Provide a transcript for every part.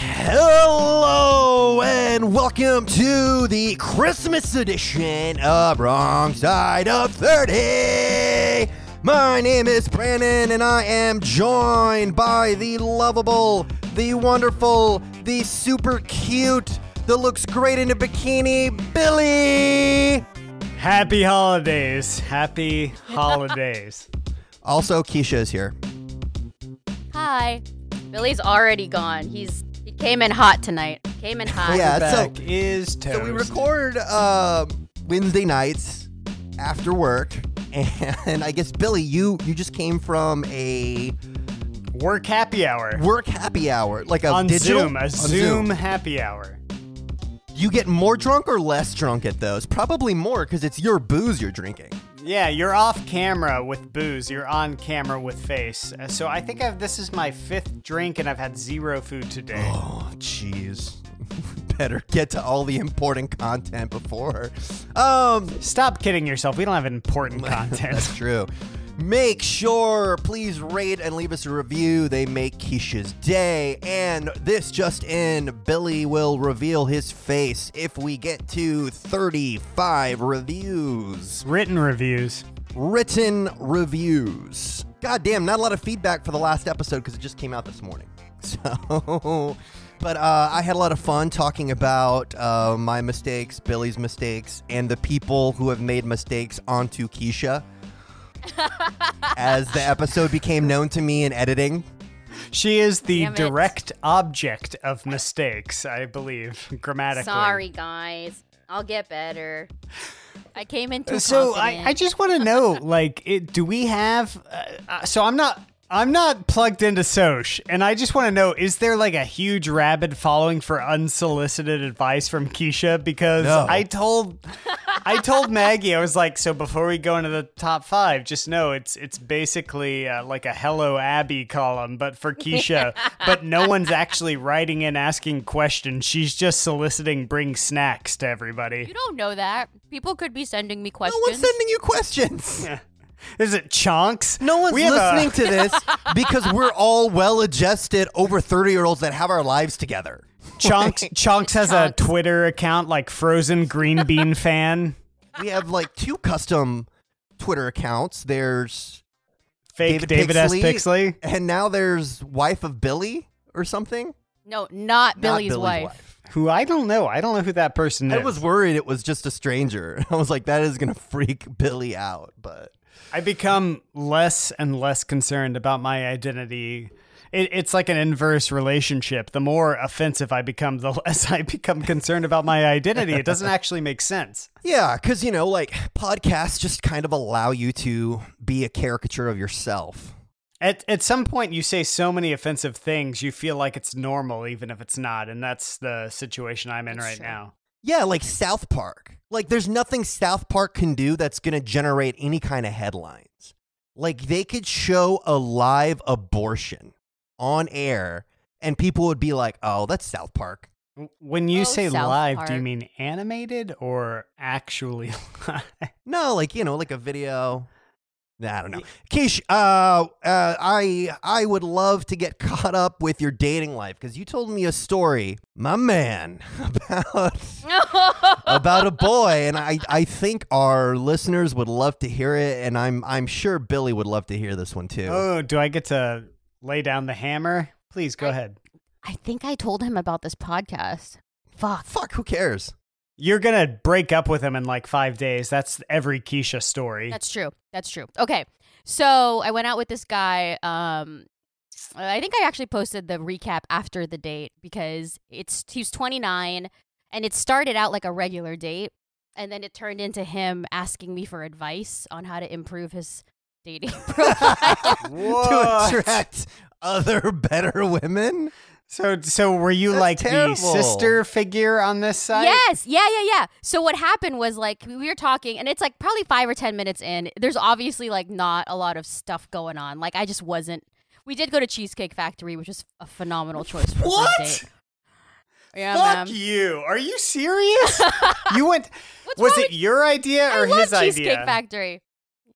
Hello and welcome to the Christmas edition of Wrong Side of 30. My name is Brandon and I am joined by the lovable, the wonderful, the super cute, the looks great in a bikini, Billy. Happy holidays. Happy holidays. Also, Keisha is here. Hi. Billy's already gone. He came in hot tonight. Came in hot. Yeah, so is toast. So we record Wednesday nights after work, and I guess Billy, you just came from a work happy hour. Like a on digital Zoom, on Zoom happy hour. You get more drunk or less drunk at those? Probably more because it's your booze you're drinking. Yeah, you're off camera with booze. You're on camera with face. So I think this is my fifth drink, and I've had zero food today. Oh, jeez. Better get to all the important content before. Stop kidding yourself. We don't have important content. That's true. Make sure, please rate and leave us a review. They make Keisha's day. And this just in, Billy will reveal his face if we get to 35 reviews. Written reviews. Goddamn, not a lot of feedback for the last episode because it just came out this morning. So, but I had a lot of fun talking about my mistakes, Billy's mistakes, and the people who have made mistakes onto Keisha. As the episode became known to me in editing. She is the direct object of mistakes, I believe, grammatically. Sorry, guys. I'll get better. I came in too confident. So I just want to know, like, do we have... so I'm not plugged into Soch, and I just want to know, is there like a huge rabid following for unsolicited advice from Keisha? Because no. I told Maggie, I was like, so before we go into the top five, just know it's basically like a Hello Abby column, but for Keisha, but no one's actually writing in asking questions. She's just soliciting bring snacks to everybody. You don't know that. People could be sending me questions. No one's sending you questions. Yeah. Is it Chonks? No one's listening to this because we're all well-adjusted over 30-year-olds that have our lives together. Chonks has a Twitter account like Frozen Green Bean Fan. We have like two custom Twitter accounts. There's fake David Pixley, S. Pixley. And now there's wife of Billy or something. No, not Billy's wife. Who I don't know. I don't know who that person is. I was worried it was just a stranger. I was like, that is going to freak Billy out, but... I become less and less concerned about my identity. It's like an inverse relationship. The more offensive I become, the less I become concerned about my identity. It doesn't actually make sense. Yeah, because, you know, like podcasts just kind of allow you to be a caricature of yourself. At some point, you say so many offensive things, you feel like it's normal, even if it's not. And that's the situation I'm in now. Yeah, like South Park. Like, there's nothing South Park can do that's going to generate any kind of headlines. Like, they could show a live abortion on air, and people would be like, oh, that's South Park. When you say South live, Park. Do you mean animated or actually live? No, like, you know, like a video... I don't know. Keish, I would love to get caught up with your dating life because you told me a story, my man, about a boy, and I think our listeners would love to hear it, and I'm sure Billy would love to hear this one too. Oh, do I get to lay down the hammer? Please go ahead. I think I told him about this podcast. Fuck, who cares? You're going to break up with him in like 5 days. That's every Keisha story. That's true. Okay. So I went out with this guy. I think I actually posted the recap after the date because he was 29 and it started out like a regular date. And then it turned into him asking me for advice on how to improve his dating profile to attract other better women. So were you That's like terrible. The sister figure on this site? Yes. Yeah. So what happened was, like, we were talking and it's like probably 5 or 10 minutes in. There's obviously like not a lot of stuff going on. Like I just wasn't. We did go to Cheesecake Factory, which is a phenomenal choice for a date. Yeah, Fuck you. Are you serious? You went. Was it your idea or his idea? Cheesecake Factory.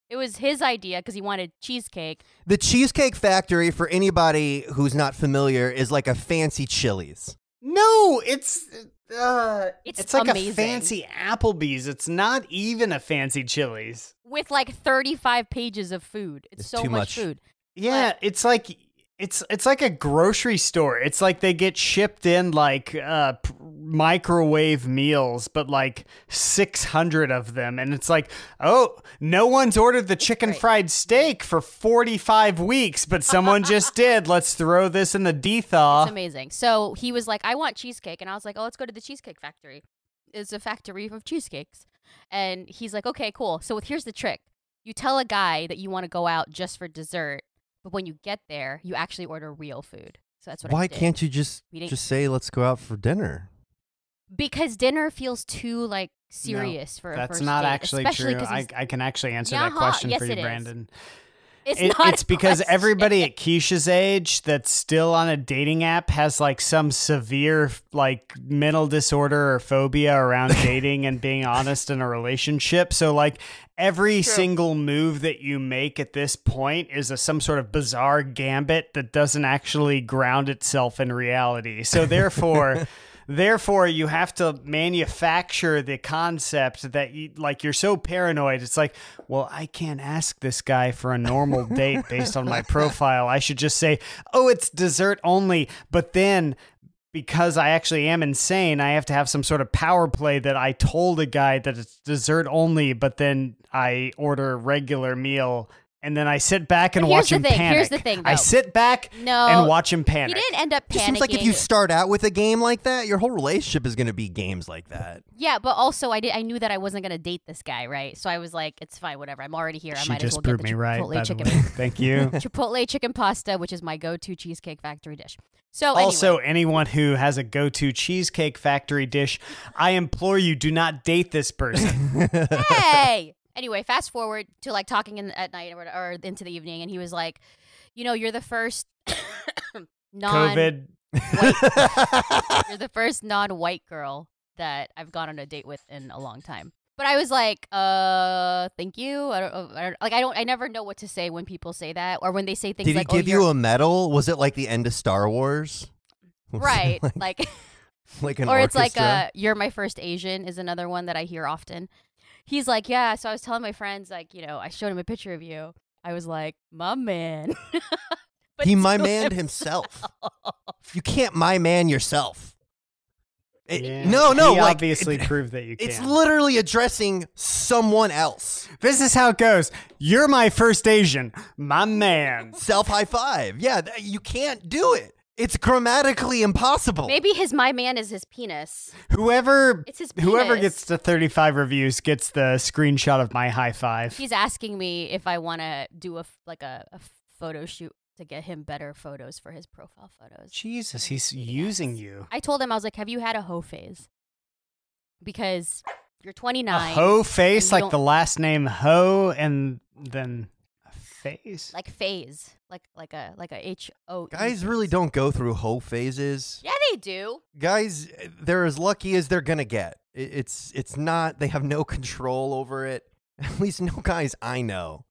It was his idea because he wanted cheesecake. The Cheesecake Factory, for anybody who's not familiar, is like a fancy Chili's. No, it's like amazing. A fancy Applebee's. It's not even a fancy Chili's. With like 35 pages of food. It's so much food. Yeah, like, it's like it's like a grocery store. It's like they get shipped in like microwave meals, but like 600 of them, and it's like, oh, no one's ordered the chicken fried steak for 45 weeks, but someone just did. Let's throw this in the de-thaw. It's amazing. So he was like, I want cheesecake, and I was like, oh, let's go to the Cheesecake Factory. It's a factory of cheesecakes, and he's like, okay, cool. So here's the trick: you tell a guy that you want to go out just for dessert. But when you get there, you actually order real food. So that's what I did. Why can't you just say, let's go out for dinner? Because dinner feels too, like, serious for a first date. That's not actually true. I can actually answer that question for you, Brandon. It's because everybody at Keisha's age that's still on a dating app has like some severe like mental disorder or phobia around dating and being honest in a relationship. So like every single move that you make at this point is some sort of bizarre gambit that doesn't actually ground itself in reality. So therefore... Therefore, you have to manufacture the concept that you, like, you're so paranoid. It's like, well, I can't ask this guy for a normal date based on my profile. I should just say, oh, it's dessert only. But then because I actually am insane, I have to have some sort of power play that I told a guy that it's dessert only, but then I order a regular meal. And then I sit back and watch him panic. Here's the thing, though. I sit back and watch him panic. He didn't end up panicking. It seems like if you start out with a game like that, your whole relationship is going to be games like that. Yeah, but also I knew that I wasn't going to date this guy, right? So I was like, it's fine, whatever. I'm already here. I might as well get the Chipotle chicken. Thank you. Chipotle chicken pasta, which is my go-to Cheesecake Factory dish. So also, anyone who has a go-to Cheesecake Factory dish, I implore you, do not date this person. Hey! Anyway, fast forward to like talking at night or into the evening, and he was like, you know, you're the first non-white girl that I've gone on a date with in a long time. But I was like, thank you. I never know what to say when people say that or when they say things like, did he give you a medal? Was it like the end of Star Wars? Right. like an orchestra? It's like, you're my first Asian is another one that I hear often. He's like, yeah. So I was telling my friends, like, you know, I showed him a picture of you. I was like, my man. He my manned himself. You can't my man yourself. No. He like, obviously proved that you can. It's literally addressing someone else. This is how it goes. You're my first Asian. My man. Self high five. Yeah, you can't do it. It's grammatically impossible. Maybe my man is his penis. Whoever gets the 35 reviews gets the screenshot of my high five. He's asking me if I want to do a photo shoot to get him better photos for his profile photos. Jesus, he's using you. I told him, I was like, have you had a hoe phase? Because you're 29. A hoe face, like the last name Ho and then... Like a H-O-E. Guys really don't go through hoe phases. Yeah, they do. Guys, they're as lucky as they're gonna get. It's not. They have no control over it. At least no guys I know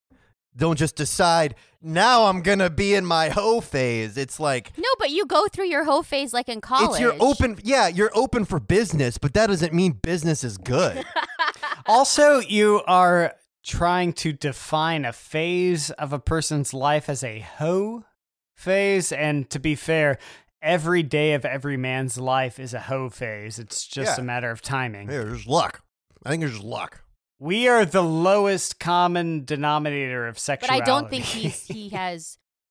don't just decide, now I'm gonna be in my hoe phase. It's like, no, but you go through your hoe phase like in college. You're open for business, but that doesn't mean business is good. Also, you are trying to define a phase of a person's life as a hoe phase, and to be fair, every day of every man's life is a hoe phase. It's just a matter of timing. Yeah, there's luck. I think there's luck. We are the lowest common denominator of sexuality. But I don't think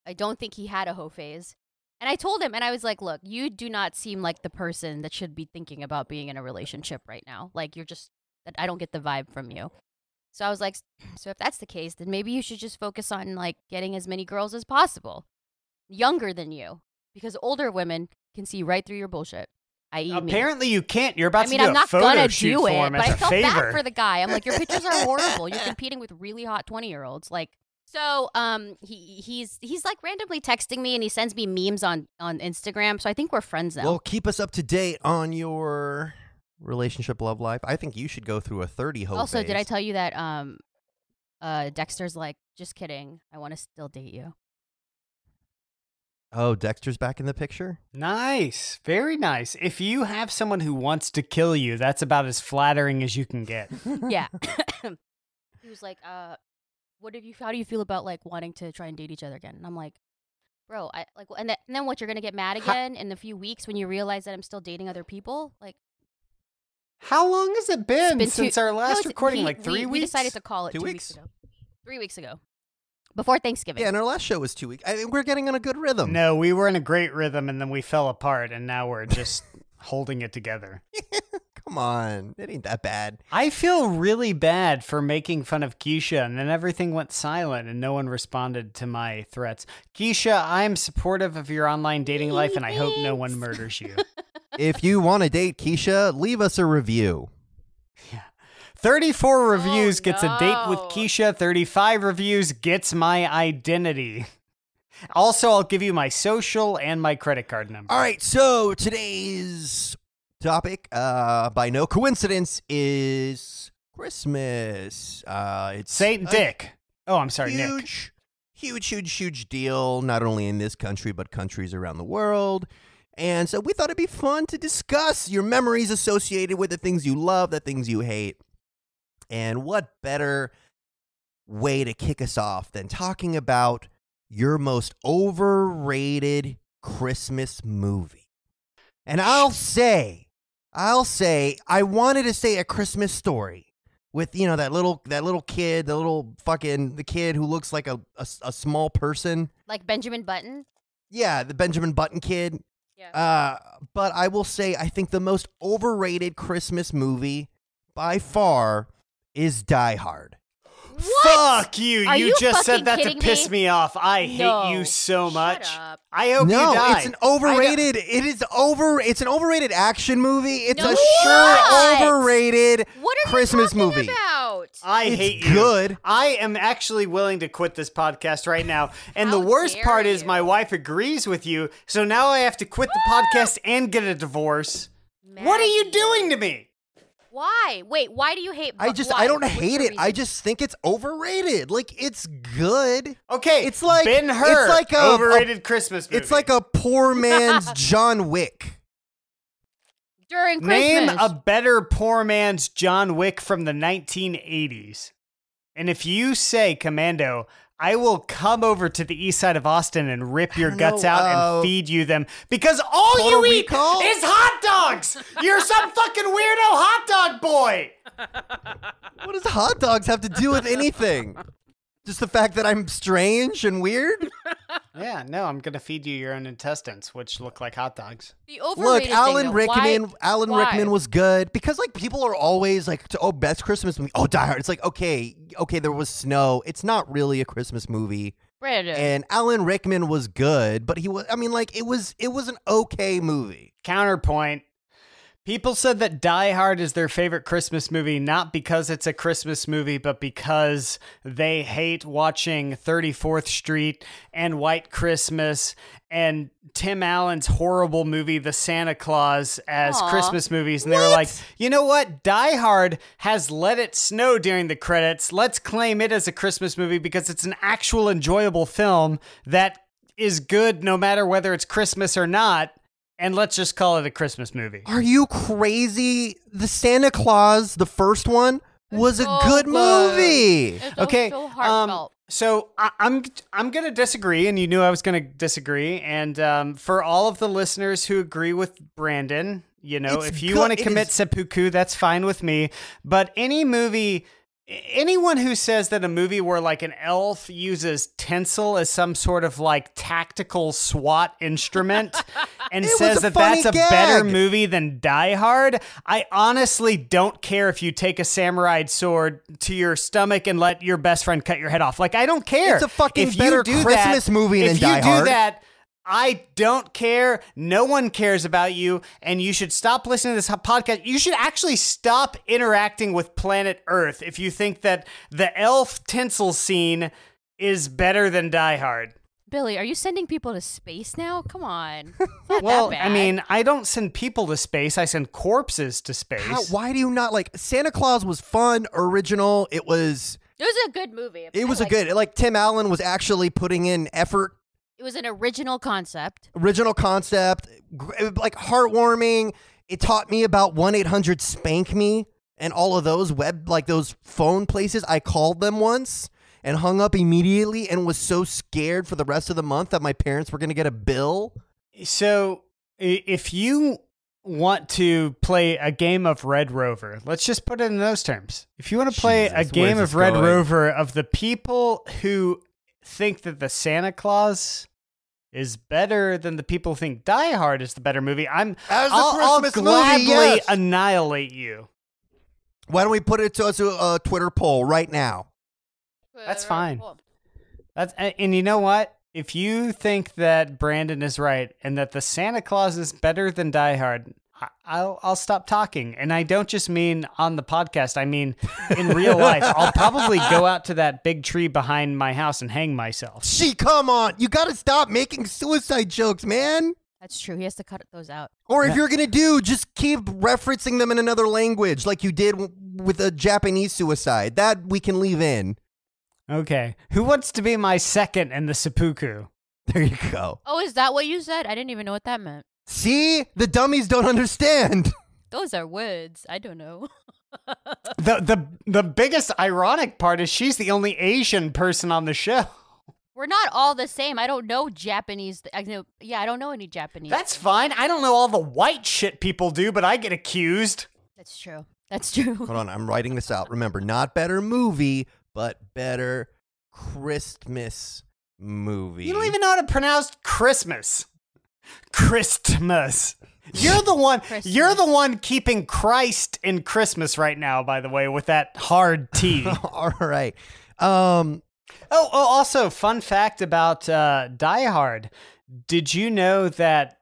I don't think he had a hoe phase. And I told him, and I was like, look, you do not seem like the person that should be thinking about being in a relationship right now. Like, I don't get the vibe from you. So I was like, so if that's the case, then maybe you should just focus on like getting as many girls as possible younger than you, because older women can see right through your bullshit. Apparently you can't. You're about to do a photo shoot for him as a favor. I mean, I'm not gonna do it, but I felt bad for the guy. I'm like, your pictures are horrible. You're competing with really hot 20-year-olds. Like, so he's like randomly texting me, and he sends me memes on Instagram. So I think we're friends now. Well, keep us up to date on your relationship love life. I think you should go through a 30 whole phase. Also, did I tell you that Dexter's like, just kidding, I want to still date you. Oh, Dexter's back in the picture? Nice. Very nice. If you have someone who wants to kill you, that's about as flattering as you can get. Yeah. He was like, how do you feel about like wanting to try and date each other again? And I'm like, bro, and then what, you're going to get mad again in a few weeks when you realize that I'm still dating other people? Like, how long has it been since our last recording? Like 3 weeks? We decided to call it 2 weeks ago. 3 weeks ago. Before Thanksgiving. Yeah, and our last show was 2 weeks. I mean, we're getting on a good rhythm. No, we were in a great rhythm, and then we fell apart, and now we're just holding it together. Come on. It ain't that bad. I feel really bad for making fun of Keisha, and then everything went silent, and no one responded to my threats. Keisha, I'm supportive of your online dating life, and I hope no one murders you. If you want to date Keisha, leave us a review. Yeah. 34 reviews gets a date with Keisha. 35 reviews gets my identity. Also, I'll give you my social and my credit card number. All right, so today's topic, by no coincidence, is Christmas. It's Saint Dick. Oh, I'm sorry, huge, Nick. Huge, huge, huge deal, not only in this country, but countries around the world. And so we thought it'd be fun to discuss your memories associated with the things you love, the things you hate. And what better way to kick us off than talking about your most overrated Christmas movie? And I'll say, I wanted to say A Christmas Story with, you know, that little kid, the kid who looks like a small person. Like Benjamin Button? Yeah, the Benjamin Button kid. Yeah. But I will say, I think the most overrated Christmas movie by far is Die Hard. What? Fuck you. You just said that to piss me off. I hate you so much. I hope you die. No, it's an overrated action movie. It's a sure overrated Christmas movie. What are you talking about? I hate you. Good. I am actually willing to quit this podcast right now. And the worst part is my wife agrees with you. So now I have to quit the podcast and get a divorce. Maggie. What are you doing to me? Why? Wait, why do you hate? I don't hate it. I just think it's overrated. Like, it's good. Okay, it's like Ben-Hur. It's like a overrated Christmas movie. It's like a poor man's John Wick. During Christmas. Name a better poor man's John Wick from the 1980s. And if you say Commando, I will come over to the east side of Austin and rip your guts out and feed you them, because all Total you Recall? Eat is hot dogs. You're some fucking weirdo hot dog boy. What does hot dogs have to do with anything? Just the fact that I'm strange and weird? Yeah, no, I'm going to feed you your own intestines, which look like hot dogs. The overrated Look, Alan Rickman was good, because like people are always like, oh, best Christmas movie. Oh, Die Hard. It's like, okay, there was snow. It's not really a Christmas movie. Brandon. And Alan Rickman was good, but it was an okay movie. Counterpoint. People said that Die Hard is their favorite Christmas movie, not because it's a Christmas movie, but because they hate watching 34th Street and White Christmas and Tim Allen's horrible movie, The Santa Claus, as Christmas movies. And they were like, you know what? Die Hard has Let It Snow during the credits. Let's claim it as a Christmas movie because it's an actual enjoyable film that is good no matter whether it's Christmas or not. And let's just call it a Christmas movie. Are you crazy? The Santa Claus, the first one, was a good movie. It's okay, so heartfelt. So I'm gonna disagree, and you knew I was gonna disagree. And for all of the listeners who agree with Brandon, you know, if you want to commit seppuku, that's fine with me. But any movie. Anyone who says that a movie where like an elf uses tinsel as some sort of like tactical SWAT instrument and says that that's a better movie than Die Hard, I honestly don't care if you take a samurai sword to your stomach and let your best friend cut your head off. Like, I don't care. It's a fucking better Christmas movie than Die Hard. If you do that, I don't care. No one cares about you, and you should stop listening to this podcast. You should actually stop interacting with planet Earth if you think that the elf tinsel scene is better than Die Hard. Billy, are you sending people to space now? Come on. Well, I mean, I don't send people to space. I send corpses to space. Why do you not like Santa Claus was fun, original. It was a good movie. Like Tim Allen was actually putting in effort. It was an original concept, like heartwarming. It taught me about 1-800 Spank Me and all of those those phone places. I called them once and hung up immediately and was so scared for the rest of the month that my parents were going to get a bill. So if you want to play a game of Red Rover, let's just put it in those terms. If you want to play a game of Red Rover of the people who think that the Santa Claus is better than the people think Die Hard is the better movie, I'll gladly annihilate you. Why don't we put it to a Twitter poll right now? That's fine. And you know what? If you think that Brandon is right and that the Santa Claus is better than Die Hard, I'll stop talking. And I don't just mean on the podcast. I mean, in real life, I'll probably go out to that big tree behind my house and hang myself. Come on. You got to stop making suicide jokes, man. That's true. He has to cut those out. Or if you're going to do, just keep referencing them in another language like you did with a Japanese suicide. That we can leave in. Okay. Who wants to be my second in the seppuku? There you go. Oh, is that what you said? I didn't even know what that meant. See? The dummies don't understand. Those are words. I don't know. The biggest ironic part is she's the only Asian person on the show. We're not all the same. I don't know Japanese. I don't know any Japanese. That's fine. I don't know all the white shit people do, but I get accused. That's true. Hold on. I'm writing this out. Remember, not better movie, but better Christmas movie. You don't even know how to pronounce Christmas. Christmas. You're the one. Christmas. You're the one keeping Christ in Christmas right now. By the way, with that hard T. All right. Also, fun fact about Die Hard. Did you know that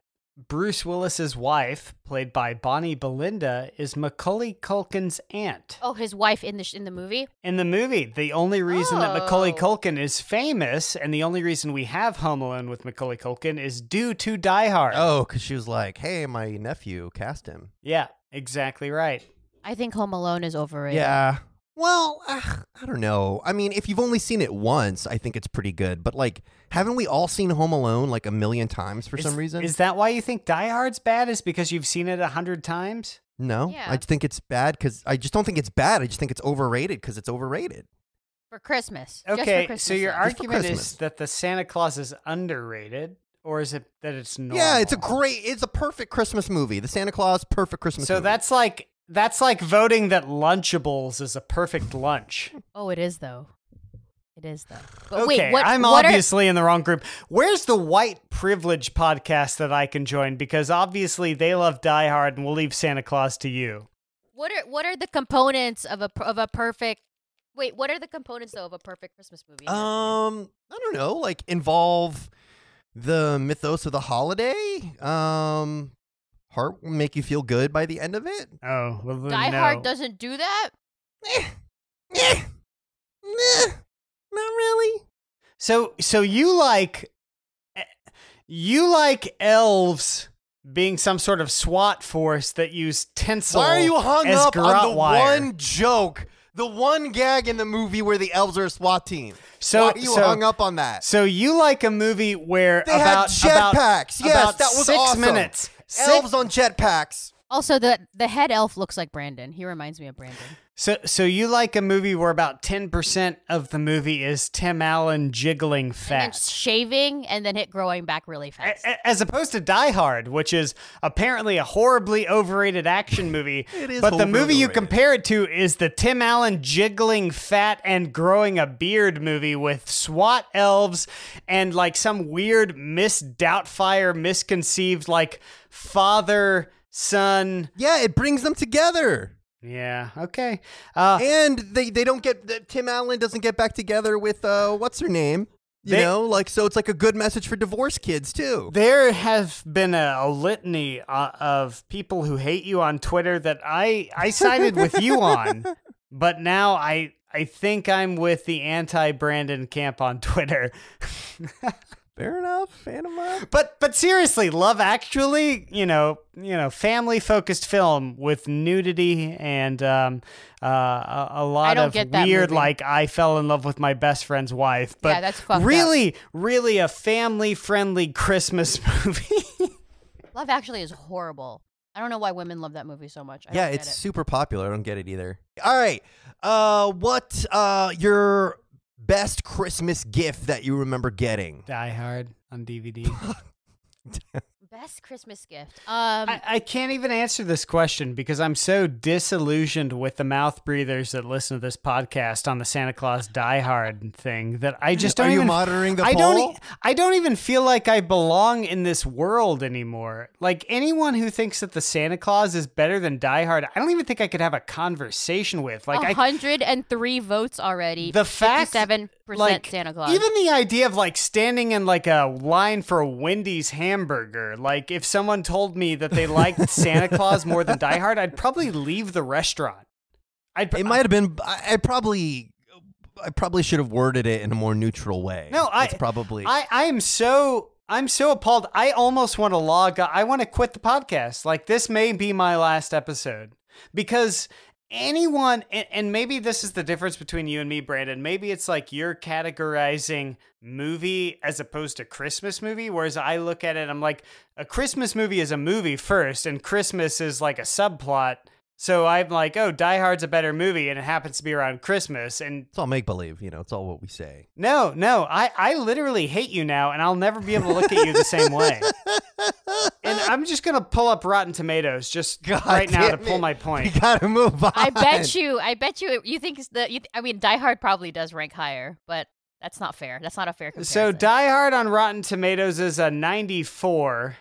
Bruce Willis's wife, played by Bonnie Belinda, is Macaulay Culkin's aunt? Oh, his wife in the movie? In the movie. The only reason that Macaulay Culkin is famous and the only reason we have Home Alone with Macaulay Culkin is due to Die Hard. Oh, because she was like, hey, my nephew, cast him. Yeah, exactly right. I think Home Alone is overrated. Yeah. Well, I don't know. I mean, if you've only seen it once, I think it's pretty good. But, like, haven't we all seen Home Alone, like, a million times for some reason? Is that why you think Die Hard's bad? Is because you've seen it 100 times? No, yeah. I think it's bad because I just don't think it's bad. I just think it's overrated because it's overrated. For Christmas. Okay, for Christmas, so your argument is that the Santa Claus is underrated, or is it that it's normal? Yeah, it's a perfect Christmas movie. The Santa Claus, perfect Christmas movie. So that's like... That's like voting that Lunchables is a perfect lunch. Oh, it is, though. It is, though. But okay, wait, I'm obviously in the wrong group. Where's the white privilege podcast that I can join? Because obviously they love Die Hard, and we'll leave Santa Claus to you. What are the components of a perfect... Wait, what are the components, though, of a perfect Christmas movie? I don't know. Like, involve the mythos of the holiday? Heart will make you feel good by the end of it. Oh, well, Die Hard doesn't do that? Not really. So you like elves being some sort of SWAT force that use tinsel. Why are you hung up on the one joke? The one gag in the movie where the elves are a SWAT team. Why are you hung up on that? So you like a movie where they had jetpacks. Yes, that was awesome. 6 minutes. Elves on jetpacks. Also, the head elf looks like Brandon. He reminds me of Brandon. So you like a movie where about 10% of the movie is Tim Allen jiggling fat. And shaving and then it growing back really fast. As opposed to Die Hard, which is apparently a horribly overrated action movie. It is. But the movie you compare it to is the Tim Allen jiggling fat and growing a beard movie with SWAT elves and like some weird Miss Doubtfire misconceived like father... son. Yeah, it brings them together. Yeah, okay. And they don't get, Tim Allen doesn't get back together with, what's her name? You know, like, so it's like a good message for divorced kids, too. There have been a litany of people who hate you on Twitter that I sided with you on, but now I think I'm with the anti-Brandon camp on Twitter. Fair enough, Anima. But seriously, Love Actually, you know, family-focused film with nudity and a lot of weird, like, I fell in love with my best friend's wife. But yeah, that's fucked up. Really a family-friendly Christmas movie. Love Actually is horrible. I don't know why women love that movie so much. Yeah, it's super popular. I don't get it either. All right. What your... best Christmas gift that you remember getting? Die Hard on DVD. Best Christmas gift. I can't even answer this question because I'm so disillusioned with the mouth breathers that listen to this podcast on the Santa Claus Die Hard thing that I just don't. Are you monitoring the poll? I don't even feel like I belong in this world anymore. Like anyone who thinks that the Santa Claus is better than Die Hard, I don't even think I could have a conversation with. Like 103 votes already. The fact 57% like, Santa Claus. Even the idea of like standing in like a line for a Wendy's hamburger. Like, if someone told me that they liked Santa Claus more than Die Hard, I'd probably leave the restaurant. I probably should have worded it in a more neutral way. No, I'm so appalled. I almost want to I want to quit the podcast. Like, this may be my last episode because anyone, and maybe this is the difference between you and me, Brandon. Maybe it's like you're categorizing movie as opposed to Christmas movie, whereas I look at it, I'm like, a Christmas movie is a movie first, and Christmas is like a subplot. So I'm like, oh, Die Hard's a better movie, and it happens to be around Christmas. And it's all make-believe, you know, it's all what we say. No, I literally hate you now, and I'll never be able to look at you the same way. And I'm just going to pull up Rotten Tomatoes just right now to pull my point. You got to move on. I bet you, you think, Die Hard probably does rank higher, but that's not fair. That's not a fair comparison. So Die Hard on Rotten Tomatoes is a 94.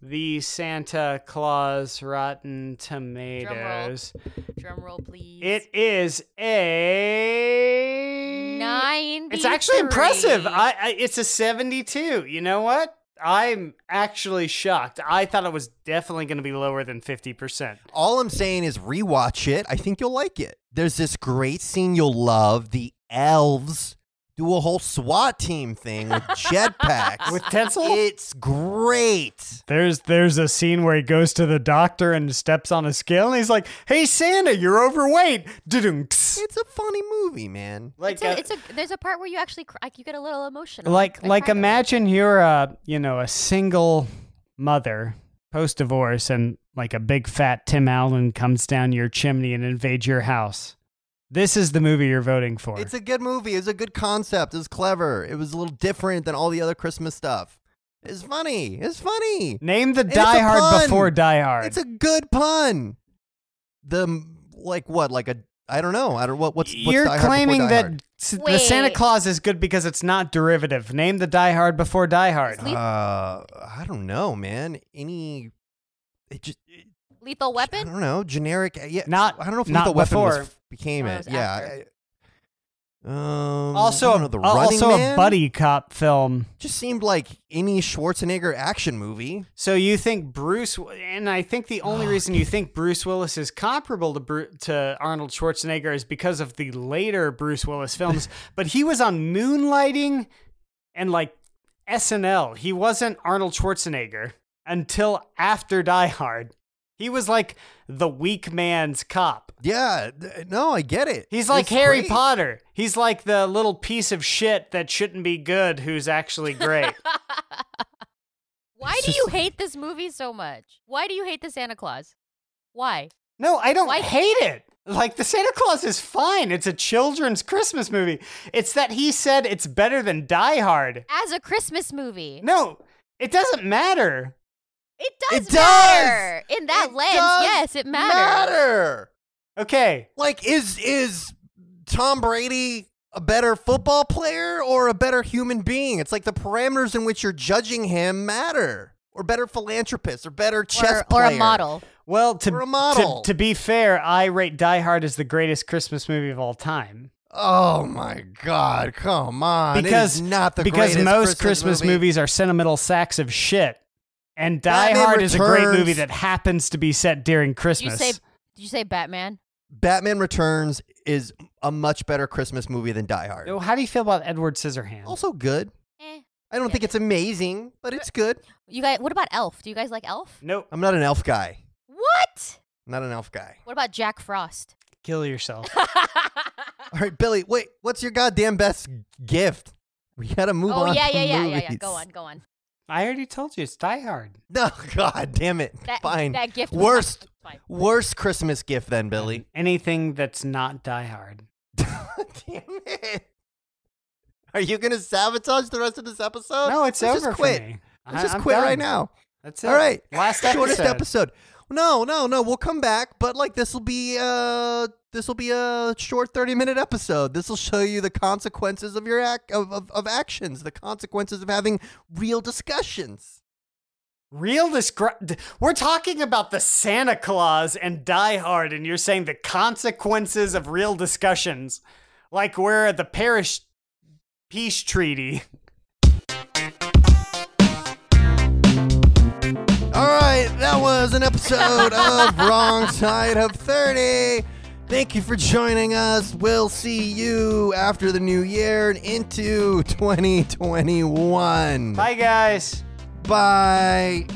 The Santa Claus Rotten Tomatoes. Drum roll, please. It is a 93. It's actually impressive. It's a 72. You know what? I'm actually shocked. I thought it was definitely going to be lower than 50%. All I'm saying is rewatch it. I think you'll like it. There's this great scene you'll love. The elves do a whole SWAT team thing with jetpacks. With tinsel? It's great. There's a scene where he goes to the doctor and steps on a scale, and he's like, hey, Santa, you're overweight. It's a funny movie, man. Like there's a part where you actually like you get a little emotional. Like imagine you're a single mother post-divorce, and like a big fat Tim Allen comes down your chimney and invades your house. This is the movie you're voting for. It's a good movie. It was a good concept. It was clever. It was a little different than all the other Christmas stuff. It's funny. Name the Die Hard before Die Hard. It's a good pun. I don't know. What's you're Die Hard claiming Die that Hard? The Santa Claus is good because it's not derivative. Name the Die Hard before Die Hard. I don't know, man. Lethal Weapon? I don't know. Generic. Yeah. I don't know if Lethal Weapon became it. Yeah. Also a buddy cop film. Just seemed like any Schwarzenegger action movie. So you think I think the only reason you think Bruce Willis is comparable to Arnold Schwarzenegger is because of the later Bruce Willis films, but he was on Moonlighting and like SNL. He wasn't Arnold Schwarzenegger until after Die Hard. He was like the weak man's cop. Yeah, no, I get it. He's like Harry Potter. He's like the little piece of shit that shouldn't be good who's actually great. Why Why do you hate this movie so much? Why do you hate the Santa Claus? Why? No, I don't hate it. Like, the Santa Claus is fine. It's a children's Christmas movie. It's that he said it's better than Die Hard. As a Christmas movie. No, it doesn't matter. It does matter. In that lens, yes, it matters. Okay. Like, is Tom Brady a better football player or a better human being? It's like the parameters in which you're judging him matter. Or better philanthropist, or better chess player. Or a model. Well, to be fair, I rate Die Hard as the greatest Christmas movie of all time. Oh my God, come on. Because, it is not the greatest most Christmas movies are sentimental sacks of shit. And Die Hard is a great movie that happens to be set during Christmas. Did you say Batman? Batman Returns is a much better Christmas movie than Die Hard. How do you feel about Edward Scissorhands? Also good. I don't think it's amazing, but it's good. You guys, what about Elf? Do you guys like Elf? Nope. I'm not an Elf guy. What? I'm not an Elf guy. What about Jack Frost? Kill yourself. All right, Billy, wait. What's your goddamn best gift? We gotta move on. Oh yeah. Go on. I already told you it's Die Hard. No, God damn it. Fine. That gift. Worst Christmas gift then, Billy. Anything that's not Die Hard. Damn it. Are you going to sabotage the rest of this episode? No, it's over just quit. For me. Let's just quit right now. That's it. All right. Last episode. Shortest episode. No. We'll come back, but like this will be a short 30-minute episode. This will show you the consequences of your actions, the consequences of having real discussions. We're talking about the Santa Claus and Die Hard, and you're saying the consequences of real discussions. Like we're at the Paris Peace Treaty. All right, that was an episode of Wrong Side of 30. Thank you for joining us. We'll see you after the new year and into 2021. Bye, guys. Bye.